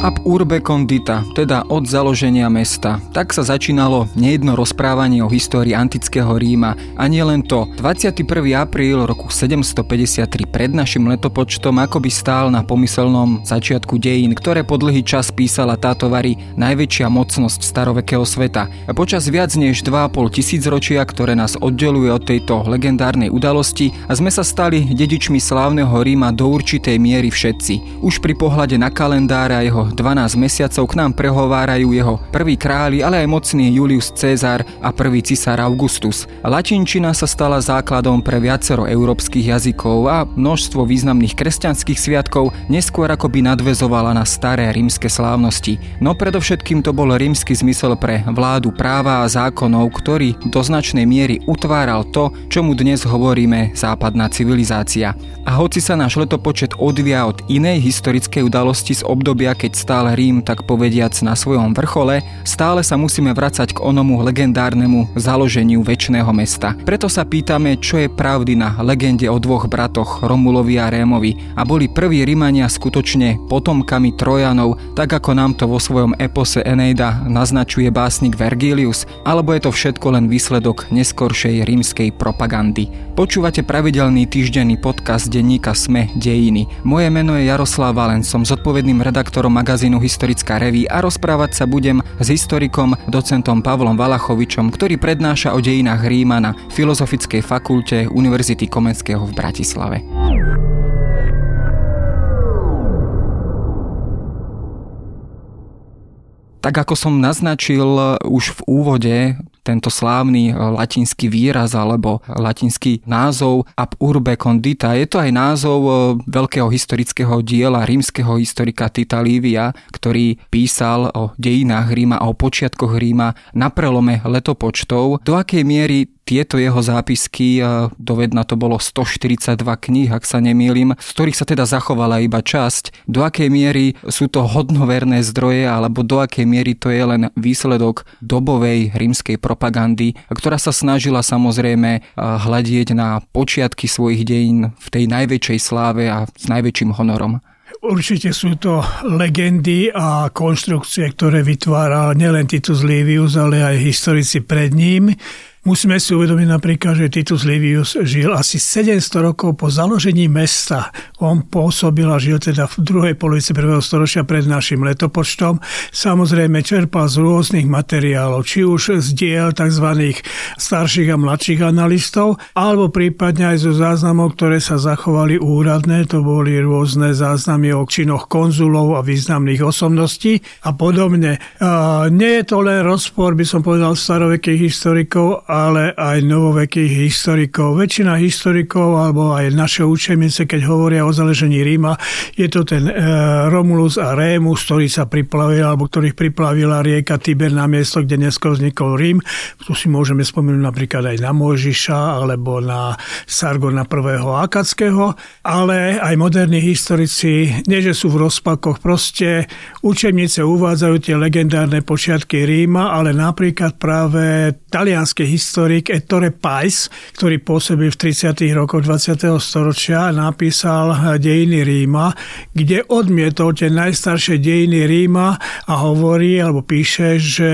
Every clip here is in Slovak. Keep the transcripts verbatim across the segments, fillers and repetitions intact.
Ab urbe condita, teda od založenia mesta. Tak sa začínalo nejedno rozprávanie o histórii antického Ríma a nie len to. dvadsiateho prvého apríla roku sedemstopäťdesiattri pred našim letopočtom akoby stál na pomyselnom začiatku dejín, ktoré po dlhý čas písala táto vari najväčšia mocnosť starovekého sveta. A počas viac než dva a pol tisícročia, ktoré nás oddeluje od tejto legendárnej udalosti, a sme sa stali dedičmi slávneho Ríma do určitej miery všetci. Už pri pohľade na kalendár a jeho dvanásť mesiacov k nám prehovárajú jeho prvý králi, ale aj mocný Julius Cezar a prvý cisár Augustus. Latinčina sa stala základom pre viacero európskych jazykov a množstvo významných kresťanských sviatkov neskôr akoby nadväzovala na staré rímske slávnosti. No predovšetkým to bol rímsky zmysel pre vládu práva a zákonov, ktorý do značnej miery utváral to, čomu dnes hovoríme západná civilizácia. A hoci sa náš letopočet odvíja od inej historickej udalosti z obdobia, keď stál Rím, tak povediac, na svojom vrchole, stále sa musíme vracať k onomu legendárnemu založeniu večného mesta. Preto sa pýtame, čo je pravdy na legende o dvoch bratoch, Romulovi a Rémovi, a boli prví Rímania skutočne potomkami Trójanov, tak ako nám to vo svojom epose Eneida naznačuje básnik Vergilius, alebo je to všetko len výsledok neskoršej rímskej propagandy. Počúvate pravidelný týždenný podcast denníka Sme Dejiny. Moje meno je Jaroslav Valent, som zodpovedným redaktorom magazínu Historická revue a rozprávať sa budem s historikom, docentom Pavlom Valachovičom, ktorý prednáša o dejinách Ríma na Filozofickej fakulte Univerzity Komenského v Bratislave. Tak ako som naznačil už v úvode, tento slávny latinský výraz alebo latinský názov Ab urbe condita, je to aj názov veľkého historického diela rímskeho historika Tita Livia, ktorý písal o dejinách Ríma a o počiatkoch Ríma na prelome letopočtov. Do akej miery tieto jeho zápisky, dovedna to bolo stoštyridsaťdva kníh, ak sa nemýlim, z ktorých sa teda zachovala iba časť, do akej miery sú to hodnoverné zdroje, alebo do akej miery to je len výsledok dobovej rímskej propagandy, ktorá sa snažila samozrejme hľadieť na počiatky svojich dejín v tej najväčšej sláve a s najväčším honorom. Určite sú to legendy a konštrukcie, ktoré vytváral nielen Titus Livius, ale aj historici pred ním. Musíme si uvedomiť napríklad, že Titus Livius žil asi sedemsto rokov po založení mesta. On pôsobil a žil teda v druhej polovici prvého storočia pred našim letopočtom. Samozrejme čerpal z rôznych materiálov, či už z diel tzv. Starších a mladších analistov, alebo prípadne aj zo záznamov, ktoré sa zachovali úradné. To boli rôzne záznamy o činoch konzulov a významných osobností a podobne. A nie je to len rozpor, by som povedal, starovekých historikov, ale aj novovekých historikov. Väčšina historikov, alebo aj naše učebnice, keď hovoria o založení Ríma, je to ten e, Romulus a Rémus, ktorý sa priplavil, alebo ktorých priplavila rieka Tiber na miesto, kde neskôr vznikol Rím. Tu si môžeme spomenúť napríklad aj na Mojžiša, alebo na Sargona prvého Akadského, ale aj moderní historici, nie že sú v rozpakoch, proste učebnice uvádzajú tie legendárne počiatky Ríma, ale napríklad práve talianské historiky historik Ettore Pais, ktorý pôsobil v tridsiatych rokoch dvadsiateho storočia, napísal Dejiny Ríma, kde odmietol tie najstaršie dejiny Ríma a hovorí, alebo píše, že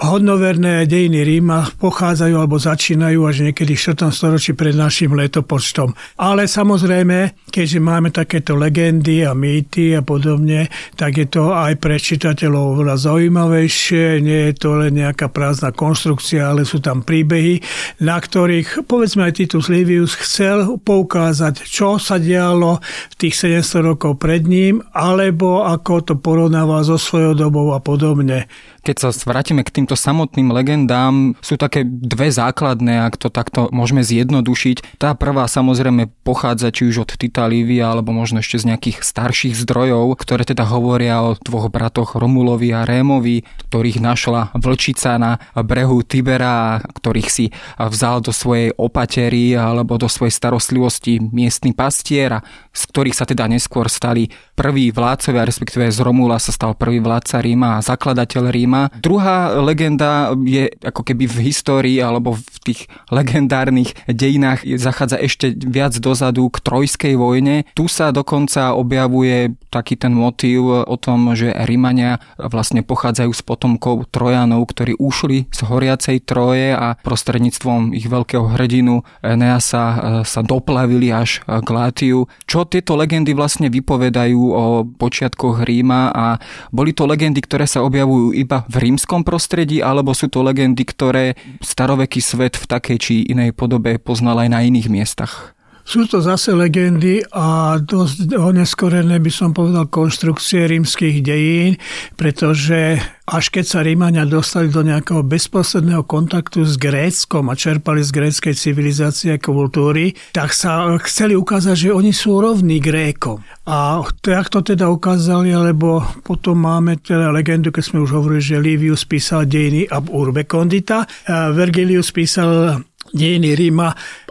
hodnoverné dejiny Ríma pochádzajú alebo začínajú až niekedy v štvrtom storočí pred našim letopočtom. Ale samozrejme, keďže máme takéto legendy a mýty a podobne, tak je to aj pre čitateľov oveľa zaujímavejšie, nie je to len nejaká prázdna konštrukcia, ale sú tam príbehy, na ktorých, povedzme, aj Titus Livius chcel poukázať, čo sa dialo v tých sedemsto rokov pred ním, alebo ako to porovnával so svojou dobou a podobne. Keď sa vrátime k týmto samotným legendám, sú také dve základné, ak to takto môžeme zjednodušiť. Tá prvá samozrejme pochádza či už od Tita Livia, alebo možno ešte z nejakých starších zdrojov, ktoré teda hovoria o dvoch bratoch Romulovi a Rémovi, ktorých našla vlčica na brehu Tibera, ktorých si vzal do svojej opatery alebo do svojej starostlivosti miestny pastier, z ktorých sa teda neskôr stali prví vládcovia, respektíve z Romula sa stal prvý vládca Ríma a zakladateľ Ríma. Druhá legenda je ako keby v histórii alebo v tých legendárnych dejinách zachádza ešte viac dozadu k Trojskej vojne. Tu sa dokonca objavuje taký ten motív o tom, že Rímania vlastne pochádzajú z potomkov Trójanov, ktorí ušli z horiacej Tróje a prostredníctvom ich veľkého hrdinu Enea sa, sa doplavili až k Látiu. Čo tieto legendy vlastne vypovedajú o počiatkoch Ríma a boli to legendy, ktoré sa objavujú iba v rímskom prostredí, alebo sú to legendy, ktoré staroveký svet v takej či inej podobe poznal aj na iných miestach? Sú to zase legendy a dosť oneskorené, by som povedal, konštrukcie rímskych dejín, pretože až keď sa Rímania dostali do nejakého bezprostredného kontaktu s Gréckom a čerpali z gréckej civilizácie a kultúry, tak sa chceli ukázať, že oni sú rovní Grékom. A tak to teda ukázali, lebo potom máme teda legendu, keď sme už hovorili, že Livius písal dejiny Ab urbe condita, Vergilius písal dejiny Ríma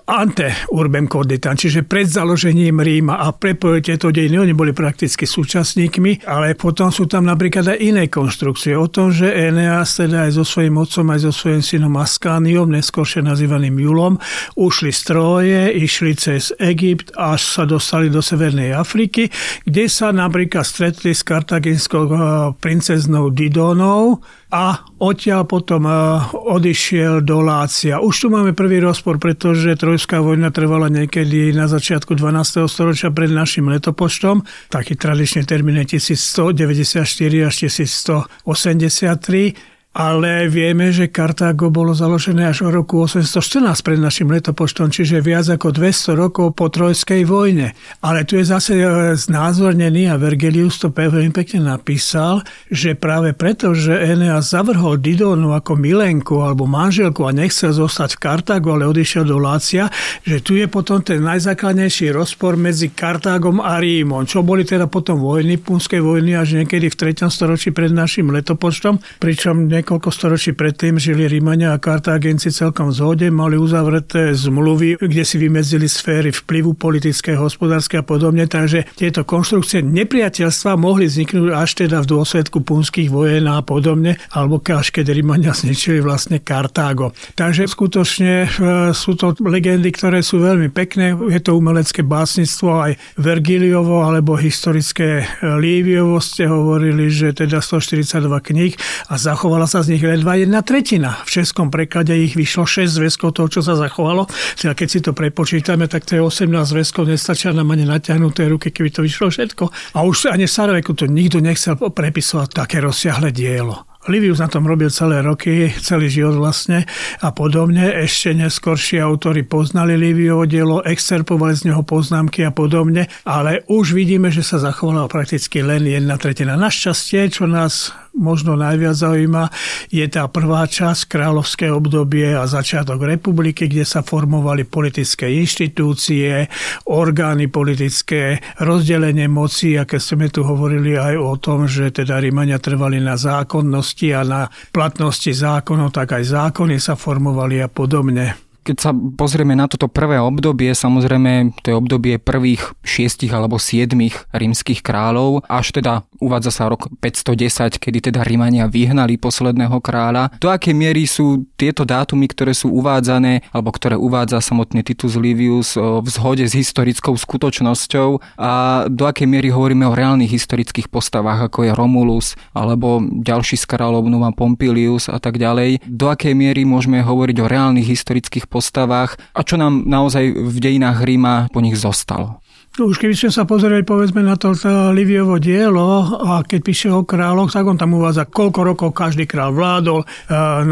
ante urbem condita, čiže pred založením Ríma a prepojili tieto dejiny, oni boli prakticky súčasníkmi, ale potom sú tam napríklad aj iné konštrukcie o tom, že Eneas teda aj so svojím otcom, aj so svojím synom Ascanium, neskôršie nazývaným Julom, ušli z Tróje, išli cez Egypt až sa dostali do Severnej Afriky, kde sa napríklad stretli s kartaginskou princeznou Didonou a odtiaľ potom odišiel do Lácia. Už tu máme prvý rozpor, pretože Trojská vojna trvala niekedy na začiatku dvanásteho storočia pred našim letopočtom. Taký tradičný termín je tisícstodeväťdesiatštyri až tisícstoosemdesiattri. Ale vieme, že Kartágo bolo založené až o roku osemstoštrnásť pred našim letopočtom, čiže viac ako dvesto rokov po Trojskej vojne. Ale tu je zase znázornený a Vergilius to veľmi pekne napísal, že práve preto, že Eneas zavrhol Didonu ako milenku alebo manželku a nechcel zostať v Kartágu, ale odišiel do Lácia, že tu je potom ten najzákladnejší rozpor medzi Kartágom a Rímom, čo boli teda potom vojny, punskej vojny až niekedy v treťom storočí pred našim letopočtom, pričom niekoľko storočí predtým žili Rímania a Kartágenci celkom v zhode, mali uzavreté zmluvy, kde si vymedzili sféry vplyvu politické, hospodárske a podobne, takže tieto konštrukcie nepriateľstva mohli vzniknúť až teda v dôsledku punských vojen a podobne, alebo až keď Rímania zničili vlastne Kartágo. Takže skutočne sú to legendy, ktoré sú veľmi pekné, je to umelecké básnictvo aj Vergiliovo alebo historické Liviovo, ste hovorili, že teda stoštyridsaťdva kníh a zachovala sa z nich ledva jedna tretina. V českom preklade ich vyšlo šesť zväzkov toho, čo sa zachovalo. Teda keď si to prepočítame, tak to je osemnásť zväzkov, nestačia nám ani natiahnuté ruky, keby to vyšlo všetko. A už ani v staroveku to nikto nechcel prepisovať také rozsiahle dielo. Livius na tom robil celé roky, celý život vlastne a podobne. Ešte neskorší autori poznali Liviovo dielo, excerpovali z neho poznámky a podobne, ale už vidíme, že sa zachovala prakticky len jedna tretina. Našťastie, čo nás možno najviac zaujíma, je tá prvá časť, kráľovské obdobie a začiatok republiky, kde sa formovali politické inštitúcie, orgány politické, rozdelenie moci, a keď sme tu hovorili aj o tom, že teda Rímania trvali na zákonnosť a na platnosti zákonov, tak aj zákony sa formovali a podobne. Keď sa pozrieme na toto prvé obdobie, samozrejme to je obdobie prvých šiestich alebo siedmich rímskych kráľov, až teda uvádza sa rok päťstodesať, kedy teda Rímania vyhnali posledného kráľa. Do akej miery sú tieto dátumy, ktoré sú uvádzané, alebo ktoré uvádza samotný Titus Livius, v zhode s historickou skutočnosťou a do akej miery hovoríme o reálnych historických postavách, ako je Romulus alebo ďalší z kráľov Numa Pompilius a tak ďalej. Do akej miery môžeme hovoriť o reálnych historických postavách postavách a čo nám naozaj v dejinách Ríma po nich zostalo? Už keby sme sa pozreli, povedzme, na to Liviovo dielo a keď píše o kráľoch, tak on tam uvádza, koľko rokov každý kráľ vládol,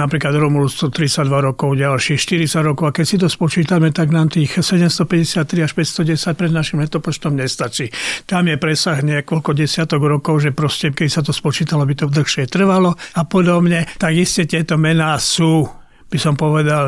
napríklad Romulus tridsaťdva rokov, ďalších štyridsať rokov, a keď si to spočítame, tak nám tých sedemstopäťdesiattri až päťstodesať pred našim letopočtom nestačí. Tam je presah niekoľko desiatok rokov, že proste, keď sa to spočítalo, by to dlhšie trvalo a podobne, tak iste tieto mená sú, by som povedal,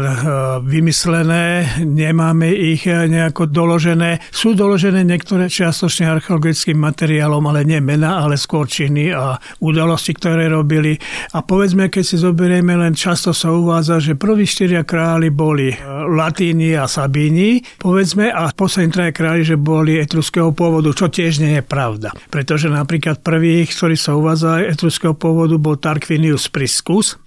vymyslené, nemáme ich nejako doložené. Sú doložené niektoré čiastočne archeologickým materiálom, ale nie mená, ale skôr činy a udalosti, ktoré robili. A povedzme, keď si zoberieme, len často sa uvádza, že prví štyria králi boli Latíni a Sabíni, povedzme, a poslední traja králi, že boli etruského pôvodu, čo tiež nie je pravda. Pretože napríklad prvý, ktorý sa uvádza etruského pôvodu, bol Tarkvinius Priscus,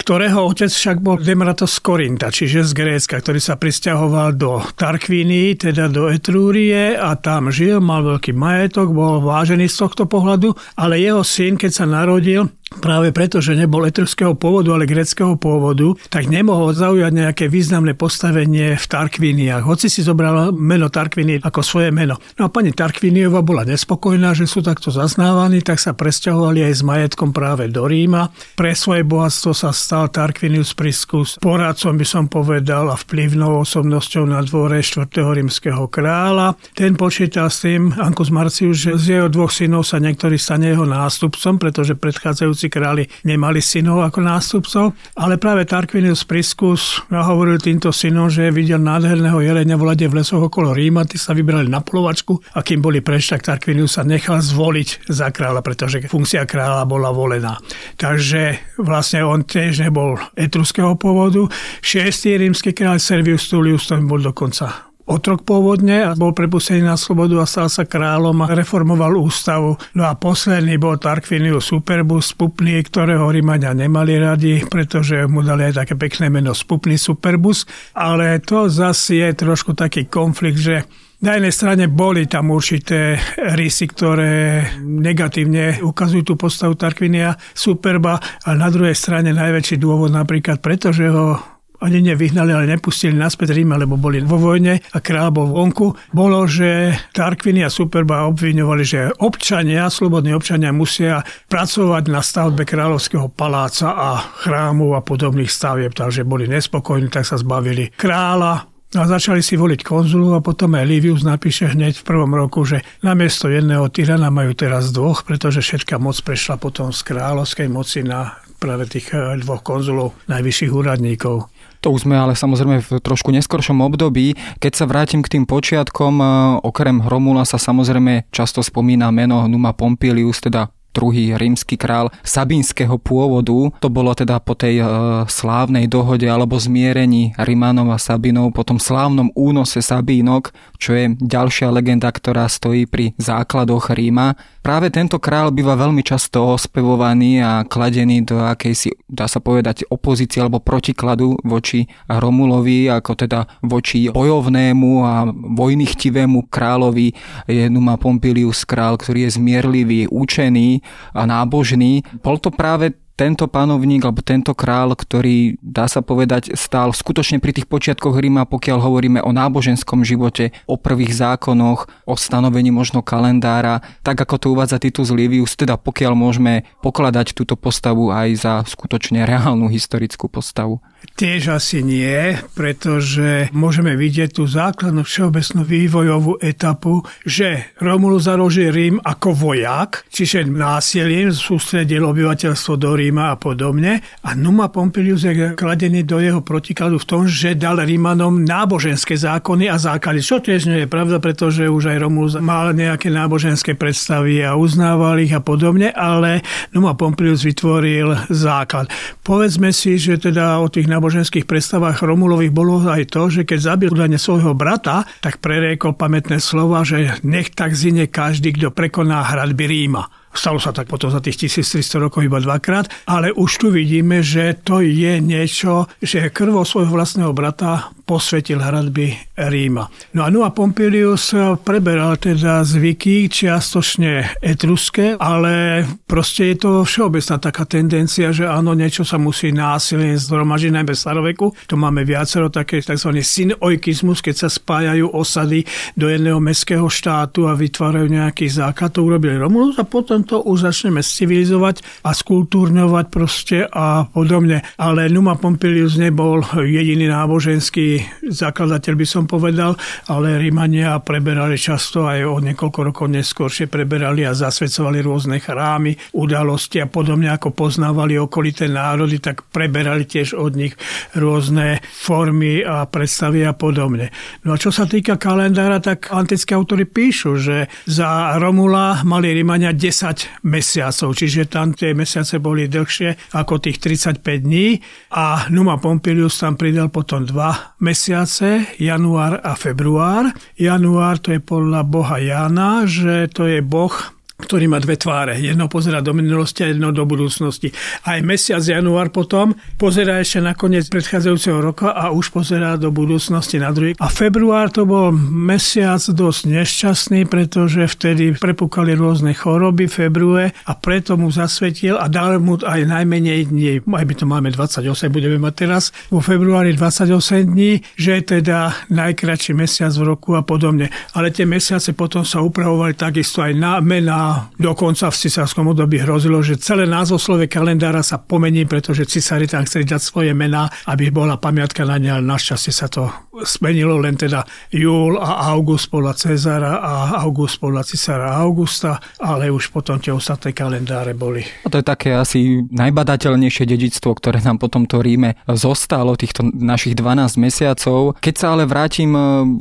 ktorého otec však bol Demratos z Korinta, čiže z Grécka, ktorý sa prisťahoval do Tarkvínii, teda do Etrúrie a tam žil, mal veľký majetok, bol vážený z tohto pohľadu, ale jeho syn, keď sa narodil, práve preto, že nebol etruského pôvodu, ale gréckeho pôvodu, tak nemohol zaujať nejaké významné postavenie v Tarkvíniách. Hoci si zobral meno Tarkvínie ako svoje meno. No a pani Tarkvíniova bola nespokojná, že sú takto zaznávaní, tak sa presťahovali aj s majetkom práve do Ríma. Pre svoje bohatstvo sa stal Tarkvinius Priscus poradcom, by som povedal, a vplyvnou osobnosťou na dvore štvrtého rímskeho kráľa. Ten počítal s tým, Ancus Marcius, že z jeho dvoch synov sa niektorý stane jeho nástupcom, pretože predchádzajú králi nemali synov ako nástupcov, ale práve Tarkvinius Priscus nahovoril týmto synom, že videl nádherného jelenia volať v lesoch okolo Ríma, tí sa vybrali na polovačku a kým boli preč, tak Tarkvinius sa nechal zvoliť za kráľa, pretože funkcia kráľa bola volená. Takže vlastne on tiež nebol etruského pôvodu. Šiestý rímsky kráľ Servius Tullius, to bol dokonca otrok pôvodne a bol prepustený na slobodu a stal sa kráľom a reformoval ústavu. No a posledný bol Tarkvínius Superbus, Spupný, ktorého Rímania nemali radi, pretože mu dali aj také pekné meno Spupný Superbus, ale to zase je trošku taký konflikt, že na jednej strane boli tam určité rysy, ktoré negatívne ukazujú tú postavu Tarkvínia Superba, ale na druhej strane najväčší dôvod napríklad, pretože ho oni nevyhnali, ale nepustili naspäť Ríma, lebo boli vo vojne a kráľ bol vonku. Bolo, že Tarkvínia Superba obviňovali, že občania, slobodní občania musia pracovať na stavbe kráľovského paláca a chrámu a podobných stavieb, takže boli nespokojní, tak sa zbavili kráľa. A začali si voliť konzulu a potom aj Livius napíše hneď v prvom roku, že namiesto jedného tyrana majú teraz dvoch, pretože všetká moc prešla potom z kráľovskej moci na práve tých dvoch konzulov, najvyšších úradníkov. To už sme ale samozrejme v trošku neskoršom období. Keď sa vrátim k tým počiatkom, okrem Romula sa samozrejme často spomína meno Numa Pompilius, teda druhý rímsky král sabínskeho pôvodu. To bolo teda po tej e, slávnej dohode alebo zmierení Rimanov a Sabinov, po tom slávnom únose Sabínok, čo je ďalšia legenda, ktorá stojí pri základoch Ríma. Práve tento král býva veľmi často ospevovaný a kladený do akejsi, dá sa povedať, opozície alebo protikladu voči Romulovi, ako teda voči bojovnému a vojnychtivému kráľovi je Numa Pompilius král, ktorý je zmierlivý, učený a nábožný. Bol to práve tento panovník, alebo tento král, ktorý, dá sa povedať, stál skutočne pri tých počiatkoch Ríma, pokiaľ hovoríme o náboženskom živote, o prvých zákonoch, o stanovení možno kalendára, tak ako to uvádza Titus Livius, teda pokiaľ môžeme pokladať túto postavu aj za skutočne reálnu historickú postavu. Tiež asi nie, pretože môžeme vidieť tú základnú všeobecnú vývojovú etapu, že Romulus založil Rím ako vojak, čiže násilím sústredil obyvateľstvo do Ríma a podobne. A Numa Pompilius je kladený do jeho protikladu v tom, že dal Rímanom náboženské zákony a základy. Čo tiež nie je pravda, pretože už aj Romulus mal nejaké náboženské predstavy a uznával ich a podobne, ale Numa Pompilius vytvoril základ. Povedzme si, že teda o tých náboženských predstavách Romulových bolo aj to, že keď zabil údajne svojho brata, tak preriekol pamätné slova, že nech tak zine každý, kto prekoná hradby Ríma. Stalo sa tak potom za tých tisíctristo rokov iba dvakrát, ale už tu vidíme, že to je niečo, že krvou svojho vlastného brata posvetil hradby Ríma. No a Numa Pompilius preberal teda zvyky čiastočne etruské, ale proste je to všeobecná taká tendencia, že áno, niečo sa musí násilne zdromažiť, najmä v staroveku. To máme viacero také tzv. Synoikizmus, keď sa spájajú osady do jedného mestského štátu a vytvárajú nejaký základ. To urobili Romulus a potom to už začneme civilizovať a skultúrňovať proste a podobne. Ale Numa Pompilius nebol jediný náboženský zakladateľ, by som povedal, ale Rímania preberali často aj o niekoľko rokov neskôršie preberali a zasvedcovali rôzne chrámy, udalosti a podobne, ako poznávali okolité národy, tak preberali tiež od nich rôzne formy a predstavy a podobne. No a čo sa týka kalendára, tak antické autori píšu, že za Romula mali Rímania desať mesiacov, čiže tam tie mesiace boli dlhšie ako tých tridsaťpäť dní a Numa Pompilius tam pridal potom dva mesiace, január a február. Január to je podľa boha Jana, že to je boh ktorý má dve tváre. Jedno pozerá do minulosti a jedno do budúcnosti. Aj mesiac január potom pozerá ešte na koniec predchádzajúceho roka a už pozerá do budúcnosti na druhý. A február to bol mesiac dosť nešťastný, pretože vtedy prepukali rôzne choroby v februári a preto mu zasvetil a dal mu aj najmenej dní. Aj my to máme dvadsaťosem, budeme mať teraz vo februári dvadsaťosem dní, že je teda najkratší mesiac v roku a podobne. Ale tie mesiace potom sa upravovali takisto aj na mená. Dokonca v cisárskom období hrozilo, že celé názvoslovie kalendára sa pomení, pretože cisári tam chceli dať svoje mená, aby bola pamiatka na ne, ale našťastie sa to zmenilo, len teda júl a august podľa Cezara a august podľa cisára Augusta, ale už potom tie ostatné kalendáre boli. A to je také asi najbadateľnejšie dedičstvo, ktoré nám po tomto Ríme zostalo, týchto našich dvanásť mesiacov. Keď sa ale vrátim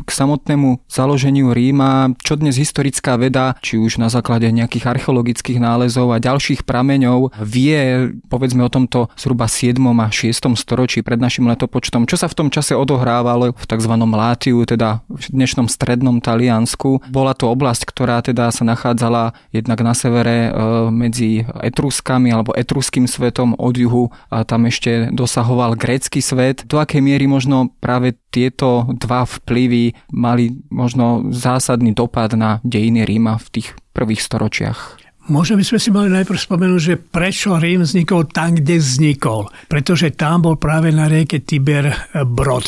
k samotnému založeniu Ríma, čo dnes historická veda, či už na základe nejakých archeologických nálezov a ďalších prameňov vie, povedzme o tomto zhruba siedmom a šiestom storočí pred našim letopočtom, čo sa v tom čase odohrávalo v tzv. Látiu, teda v dnešnom strednom Taliansku. Bola to oblasť, ktorá teda sa nachádzala jednak na severe medzi Etruskami alebo etruským svetom, od juhu a tam ešte dosahoval grécky svet. Do akej miery možno práve tieto dva vplyvy mali možno zásadný dopad na dejiny Ríma v tých prvých storočiach? Možno by sme si mali najprv spomenúť, že prečo Rím vznikol tam, kde vznikol. Pretože tam bol práve na rieke Tiber brod.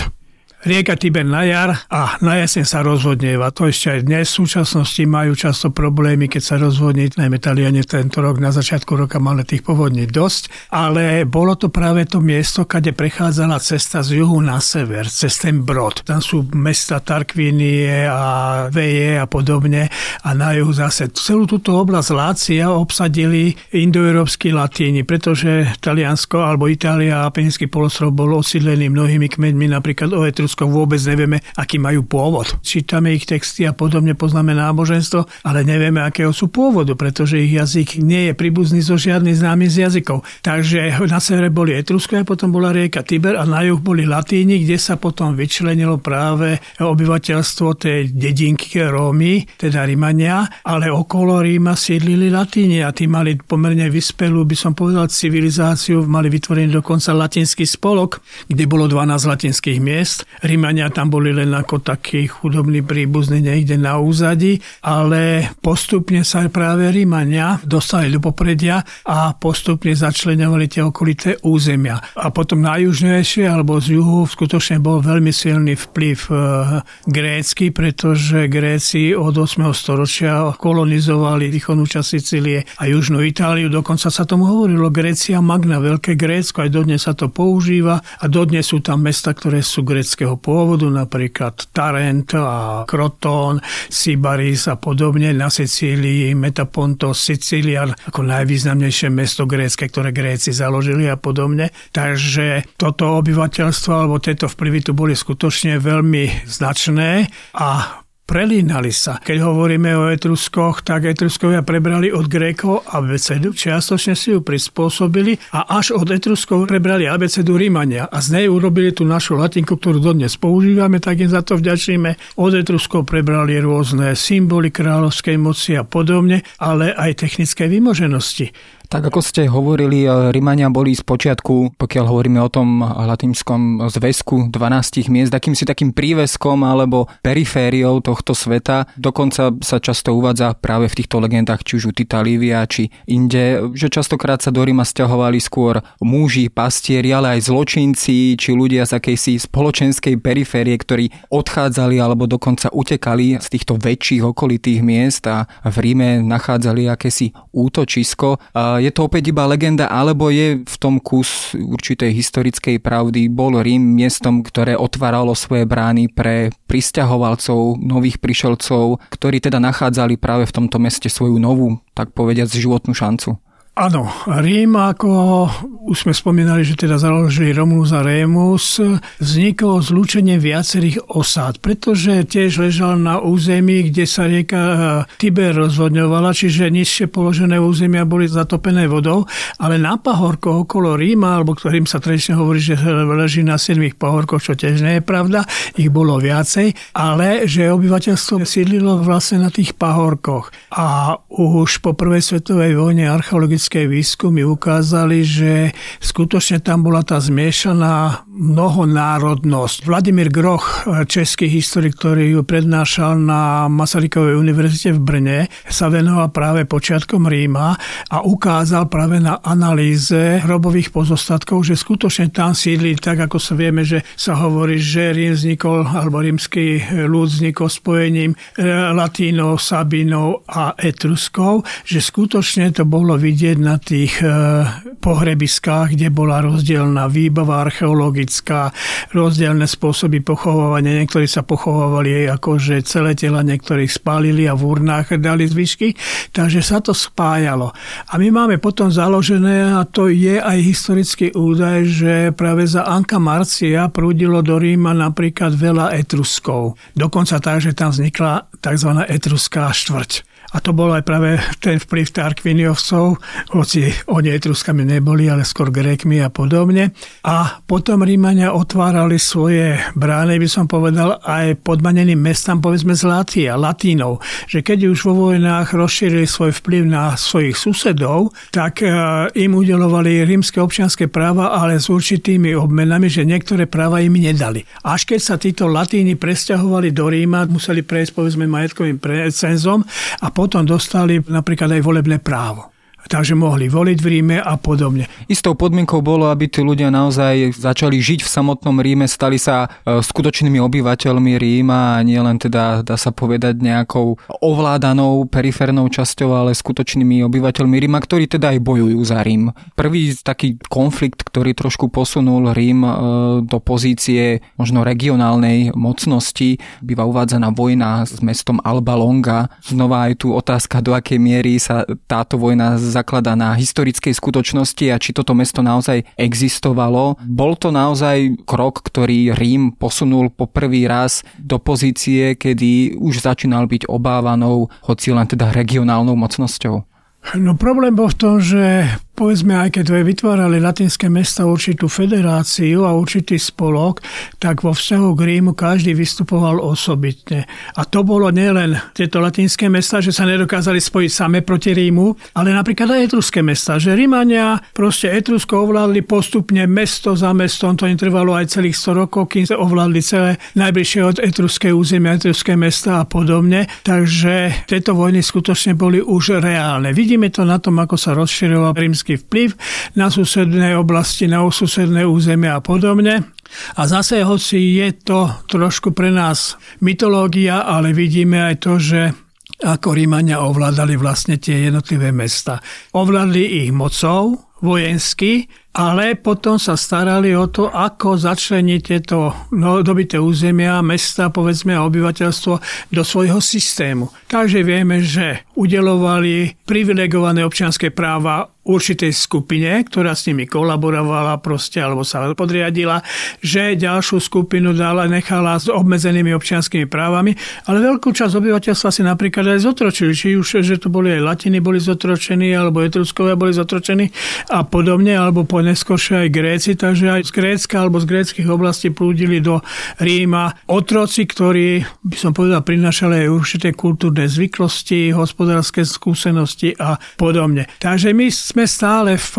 Rieka Tiber na jar a na jeseň sa rozvodnieva. To ešte aj dnes v súčasnosti majú často problémy, keď sa rozvodní, najmä Taliani tento rok, na začiatku roka mali tých povodní dosť, ale bolo to práve to miesto, kde prechádzala cesta z juhu na sever, cez ten brod. Tam sú mesta Tarkvínie a Veje a podobne a na juhu zase. Celú túto oblasť Lácia obsadili indoeurópsky Latíni, pretože Taliansko alebo Itália a Apeninský polostrov bol osídlený mnohými kmeňmi, napríklad o Etrusku vôbec nevieme, aký majú pôvod. Čítame ich texty a podobne, poznáme náboženstvo, ale nevieme, akého sú pôvodu, pretože ich jazyk nie je príbuzný so žiadnym známym z jazykov. Takže na severe boli Etruskové, potom bola rieka Tiber a na juh boli Latíni, kde sa potom vyčlenilo práve obyvateľstvo tej dedinky Rómy, teda Rimania, ale okolo Ríma sídlili Latíni a tí mali pomerne vyspelú, by som povedal, civilizáciu, mali vytvorený dokonca latinský spolok, kde bolo dvanásť latinských miest. Rímania tam boli len ako takí chudobní príbuzní niekde na úzadi, ale postupne sa práve Rímania dostali do popredia a postupne začleňovali tie okolité územia. A potom na južnejšie alebo z juhu skutočne bol veľmi silný vplyv e, grécky, pretože Gréci od ôsmeho storočia kolonizovali východnú časť Sicílie a južnú Itáliu. Dokonca sa tomu hovorilo Grécia Magna, Veľké Grécko, aj dodnes sa to používa a dodnes sú tam mesta, ktoré sú grécké pôvodu, napríklad Tarent a Krotón, Sybaris a podobne, na Sicílii Metaponto, Sicília ako najvýznamnejšie mesto grécke, ktoré Gréci založili a podobne. Takže toto obyvateľstvo alebo tieto vplyvy tu boli skutočne veľmi značné a prelínali sa. Keď hovoríme o Etruskoch, tak Etruskovia prebrali od Grékov abecedu, čiastočne si ju prispôsobili a až od Etruskov prebrali abecedu Rímania a z nej urobili tú našu latinku, ktorú dodnes používame, tak im za to vďačíme. Od Etruskov prebrali rôzne symboly kráľovskej moci a podobne, ale aj technické vymoženosti. Tak ako ste hovorili, Rímania boli spočiatku, pokiaľ hovoríme o tom latinskom zväzku dvanástich miest, akýmsi takým príveskom alebo perifériou tohto sveta. Dokonca sa často uvádza práve v týchto legendách, či už u Tita Livia, či inde, že častokrát sa do Ríma sťahovali skôr muži, pastieri, ale aj zločinci, či ľudia z akejsi spoločenskej periférie, ktorí odchádzali alebo dokonca utekali z týchto väčších okolitých miest a v Ríme nachádzali akési útočisko. Je to opäť iba legenda, alebo je v tom kus určitej historickej pravdy? Bol Rím miestom, ktoré otváralo svoje brány pre prisťahovalcov, nových prišelcov, ktorí teda nachádzali práve v tomto meste svoju novú, tak povediať, životnú šancu? Áno, Rím, ako už sme spomínali, že teda založili Romulus a Rémus, vzniklo zlúčenie viacerých osád, pretože tiež ležal na území, kde sa rieka Tiber rozvodňovala, čiže nižšie položené územia boli zatopené vodou, ale na pahorkoch okolo Ríma, alebo ktorým sa tradične hovorí, že leží na siedmich pahorkoch, čo tiež nie je pravda, ich bolo viacej, ale že obyvateľstvo sídlilo vlastne na tých pahorkoch. A už po prvej svetovej vojne archeologické výskumy ukázali, že skutočne tam bola tá zmiešaná mnohonárodnosť. Vladimír Groch, český historik, ktorý ju prednášal na Masarykovej univerzite v Brne, sa venoval práve počiatkom Ríma a ukázal práve na analýze hrobových pozostatkov, že skutočne tam sídli, tak ako sa vieme, že sa hovorí, že Rím vznikol, alebo rímsky ľud vznikol spojením Latínov, Sabínov a Etruskov, že skutočne to bolo vidieť na tých pohrebiskách, kde bola rozdielna výbava archeologická, rozdielne spôsoby pochovávania. Niektorí sa pochovávali akože celé tela, niektorých spálili a v urnách dali zvyšky, takže sa to spájalo. A my máme potom založené, a to je aj historický údaj, že práve za Anca Marcia prúdilo do Ríma napríklad veľa Etruskov. Dokonca tak, že tam vznikla tzv. Etruská štvrť. A to bol aj práve ten vplyv Tarkviniovcov, hoci oni Etruskami neboli, ale skôr Grékmi a podobne. A potom Rímania otvárali svoje brány, by som povedal, aj podmaneným mestám, povedzme z Látia, Latínov. Že keď už vo vojnách rozšírili svoj vplyv na svojich susedov, tak im udelovali rímske občianske práva, ale s určitými obmenami, že niektoré práva im nedali. Až keď sa títo Latíni presťahovali do Ríma, museli prejsť, povedzme, majetkovým cenzom a potom dostali napríklad aj volebné právo. Takže mohli voliť v Ríme a podobne. Istou podmienkou bolo, aby tí ľudia naozaj začali žiť v samotnom Ríme, stali sa skutočnými obyvateľmi Ríma a nielen teda, dá sa povedať, nejakou ovládanou periférnou časťou, ale skutočnými obyvateľmi Ríma, ktorí teda aj bojujú za Rím. Prvý taký konflikt, ktorý trošku posunul Rím do pozície možno regionálnej mocnosti, býva uvádzaná vojna s mestom Alba Longa. Znova aj tu otázka, do akej miery sa táto vojna zakladá na historickej skutočnosti a či toto mesto naozaj existovalo. Bol to naozaj krok, ktorý Rím posunul po prvý raz do pozície, kedy už začínal byť obávanou, hoci len teda regionálnou mocnosťou. No problém bol v tom, že povedzme, aj keď vytvárali latinské mesta určitú federáciu a určitý spolok, tak vo vzťahu k Rímu každý vystupoval osobitne. A to bolo nielen tieto latinské mesta, že sa nedokázali spojiť same proti Rímu, ale napríklad aj etruské mesta, že Rímania proste Etrusko ovládli postupne mesto za mestom, to im trvalo aj celých sto rokov, kým sa ovládli celé najbližšie od etruské územia, etruské mesta a podobne. Takže tieto vojny skutočne boli už reálne. Vidíme to na tom, ako sa rozširoval rímsky vplyv na susedné oblasti, na susedné územia a podobne. A zase, hoci je to trošku pre nás mytológia, ale vidíme aj to, že ako Rímania ovládali vlastne tie jednotlivé mesta. Ovládli ich mocou, vojensky, ale potom sa starali o to, ako začleniť tieto dobité územia, mesta, povedzme, a obyvateľstvo do svojho systému. Takže vieme, že udelovali privilegované občianske práva určitej skupine, ktorá s nimi kolaborovala proste, alebo sa podriadila, že ďalšiu skupinu dala, nechala s obmedzenými občianskými právami, ale veľkú časť obyvateľstva si napríklad aj zotročili. Či už, že to boli aj Latiny, boli zotročení, alebo Etruskovia boli zotročení a podobne, alebo po neskôršie aj Gréci, takže aj z Grécka alebo z gréckych oblastí plúdili do Ríma otroci, ktorí, by som povedal, prinášali aj určité kultúrne zvyklosti, hospodárske skúsenosti a podobne. Takže my sme stále v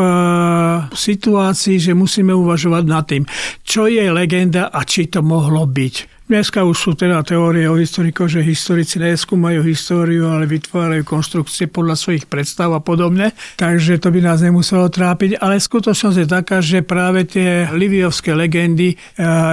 situácii, že musíme uvažovať nad tým, čo je legenda a či to mohlo byť. Dneska už sú teda teórie o historikoch, že historici neskúmajú históriu, ale vytvárajú konštrukcie podľa svojich predstav a podobne, takže to by nás nemuselo trápiť, ale skutočnosť je taká, že práve tie liviovské legendy e,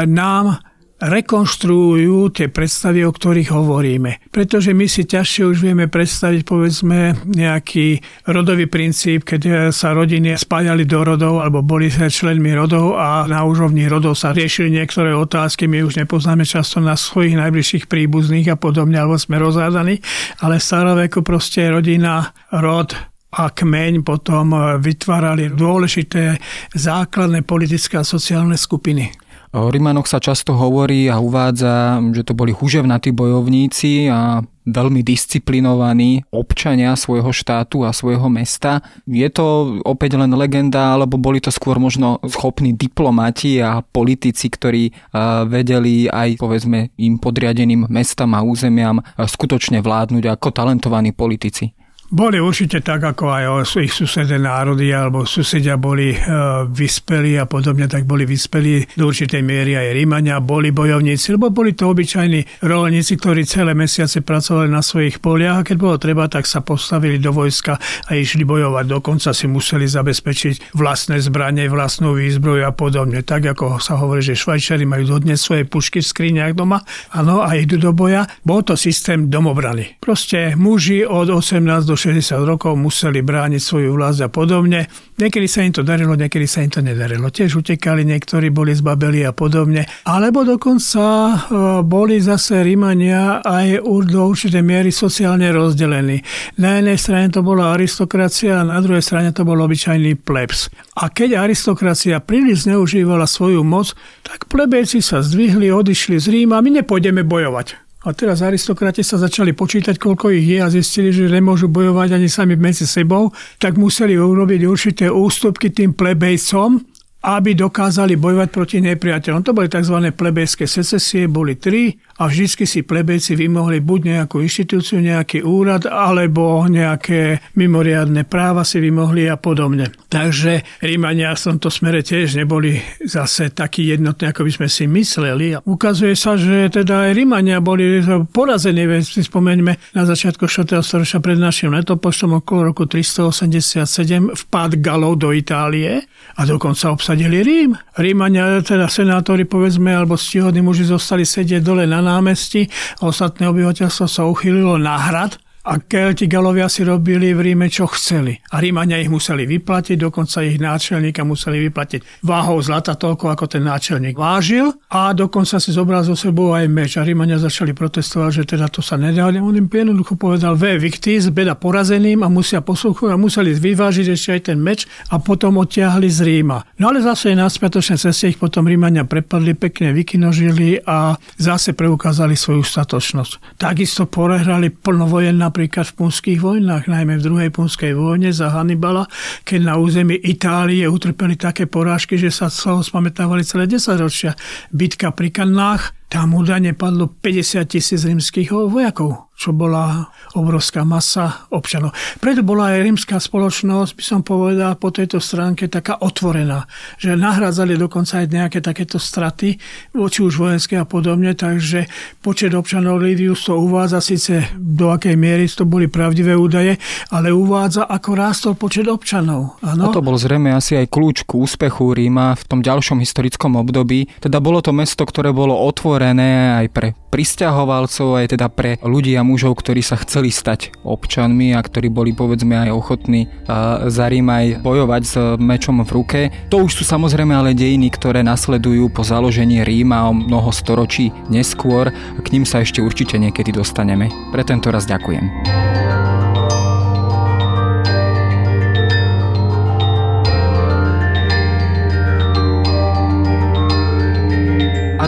nám rekonštruujú tie predstavy, o ktorých hovoríme. Pretože my si ťažšie už vieme predstaviť, povedzme, nejaký rodový princíp, keď sa rodiny spájali do rodov alebo boli členmi rodov a na úrovni rodov sa riešili niektoré otázky. My už nepoznáme často na svojich najbližších príbuzných a podobne, alebo sme rozhádaní, ale v staroveku proste rodina, rod, a kmeň potom vytvárali dôležité základné politické a sociálne skupiny. O Rímanoch sa často hovorí a uvádza, že to boli huževnatí bojovníci a veľmi disciplinovaní občania svojho štátu a svojho mesta. Je to opäť len legenda, alebo boli to skôr možno schopní diplomati a politici, ktorí vedeli aj, povedzme, im podriadeným mestám a územiam skutočne vládnuť ako talentovaní politici? Boli určite tak, ako aj ich susedné národy, alebo susedia boli vyspelí a podobne, tak boli vyspelí do určitej miery aj Rímania, boli bojovníci, lebo boli to obyčajní roľníci, ktorí celé mesiace pracovali na svojich poliach a keď bolo treba, tak sa postavili do vojska a išli bojovať. Dokonca si museli zabezpečiť vlastné zbranie, vlastnú výzbroj a podobne. Tak, ako sa hovorí, že Švajčiari majú dodnes svoje pušky v skriniach doma, áno, a idú do boja. Bol to systém domobrany. Proste muži od osemnásteho do šesťdesiat rokov museli brániť svoju vlast a podobne. Niekedy sa im to darilo, niekedy sa im to nedarilo. Tiež utekali, niektorí boli zbabeli a podobne. Alebo dokonca boli zase Rímania aj do určitej miery sociálne rozdelení. Na jednej strane to bola aristokracia, na druhej strane to bol obyčajný plebs. A keď aristokracia príliš zneužívala svoju moc, tak plebejci sa zdvihli, odišli z Ríma, my nepôjdeme bojovať. A teraz aristokrati sa začali počítať, koľko ich je a zistili, že nemôžu bojovať ani sami medzi sebou, tak museli urobiť určité ústupky tým plebejcom, aby dokázali bojovať proti nepriateľom. To boli tzv. Plebejské secesie, boli tri a vždycky si plebejci vymohli buď nejakú inštitúciu, nejaký úrad, alebo nejaké mimoriadne práva si vymohli a podobne. Takže Rímania v tomto smere tiež neboli zase takí jednotní, ako by sme si mysleli. Ukazuje sa, že teda aj Rímania boli porazení, si spomeňme, na začiatku štvrtého storočia pred našim letopočtom okolo roku tristoosemdesiatsedem vpád Galov do Itálie a dokonca obsahol sadili Rím. Rímania, teda senátori, povedzme, alebo stíhodní muži zostali sedieť dole na námestí a ostatné obyvateľstvo sa uchýlilo na hrad a Kelti Galovia si robili v Ríme, čo chceli. A Rímania ich museli vyplatiť, dokonca ich náčelníka museli vyplatiť váhou zlata toľko, ako ten náčelník vážil a dokonca si zobral zo sebou aj meč. A Rímania začali protestovať, že teda to sa nedá. On im jednoducho povedal ve victis, beda porazeným a musia poslúchať a museli vyvážiť ešte aj ten meč a potom odtiahli z Ríma. No ale zase na spiatočnej ceste ich potom Rímania prepadli, pekne vykinožili a zase preukázali svoju statočnosť. Takisto porehrali plno vojen napríklad v punských vojnách, najmä v druhej punskej vojne za Hannibala, keď na území Itálie utrpeli také porážky, že sa z toho spamätávali celé desaťročia. Bitka pri Kannách, tam údajne padlo päťdesiat tisíc rímskych vojakov, čo bola obrovská masa občanov. Preto bola aj rímska spoločnosť, by som povedal, po tejto stránke taká otvorená, že nahrádzali dokonca aj nejaké takéto straty, či už vojenské a podobne, takže počet občanov Livius to uvádza, síce do akej miery to boli pravdivé údaje, ale uvádza, ako rástol počet občanov. Ano? A to bol zrejme asi aj kľúč k úspechu Ríma v tom ďalšom historickom období. Teda bolo to mesto, ktoré bolo otvorené aj pre prisťahovalcov, aj teda pre ľudí a mužov, ktorí sa chceli stať občanmi a ktorí boli, povedzme, aj ochotní za Rím aj bojovať s mečom v ruke. To už sú samozrejme ale dejiny, ktoré nasledujú po založení Ríma o mnoho storočí neskôr. K nim sa ešte určite niekedy dostaneme. Pre tento raz ďakujem. A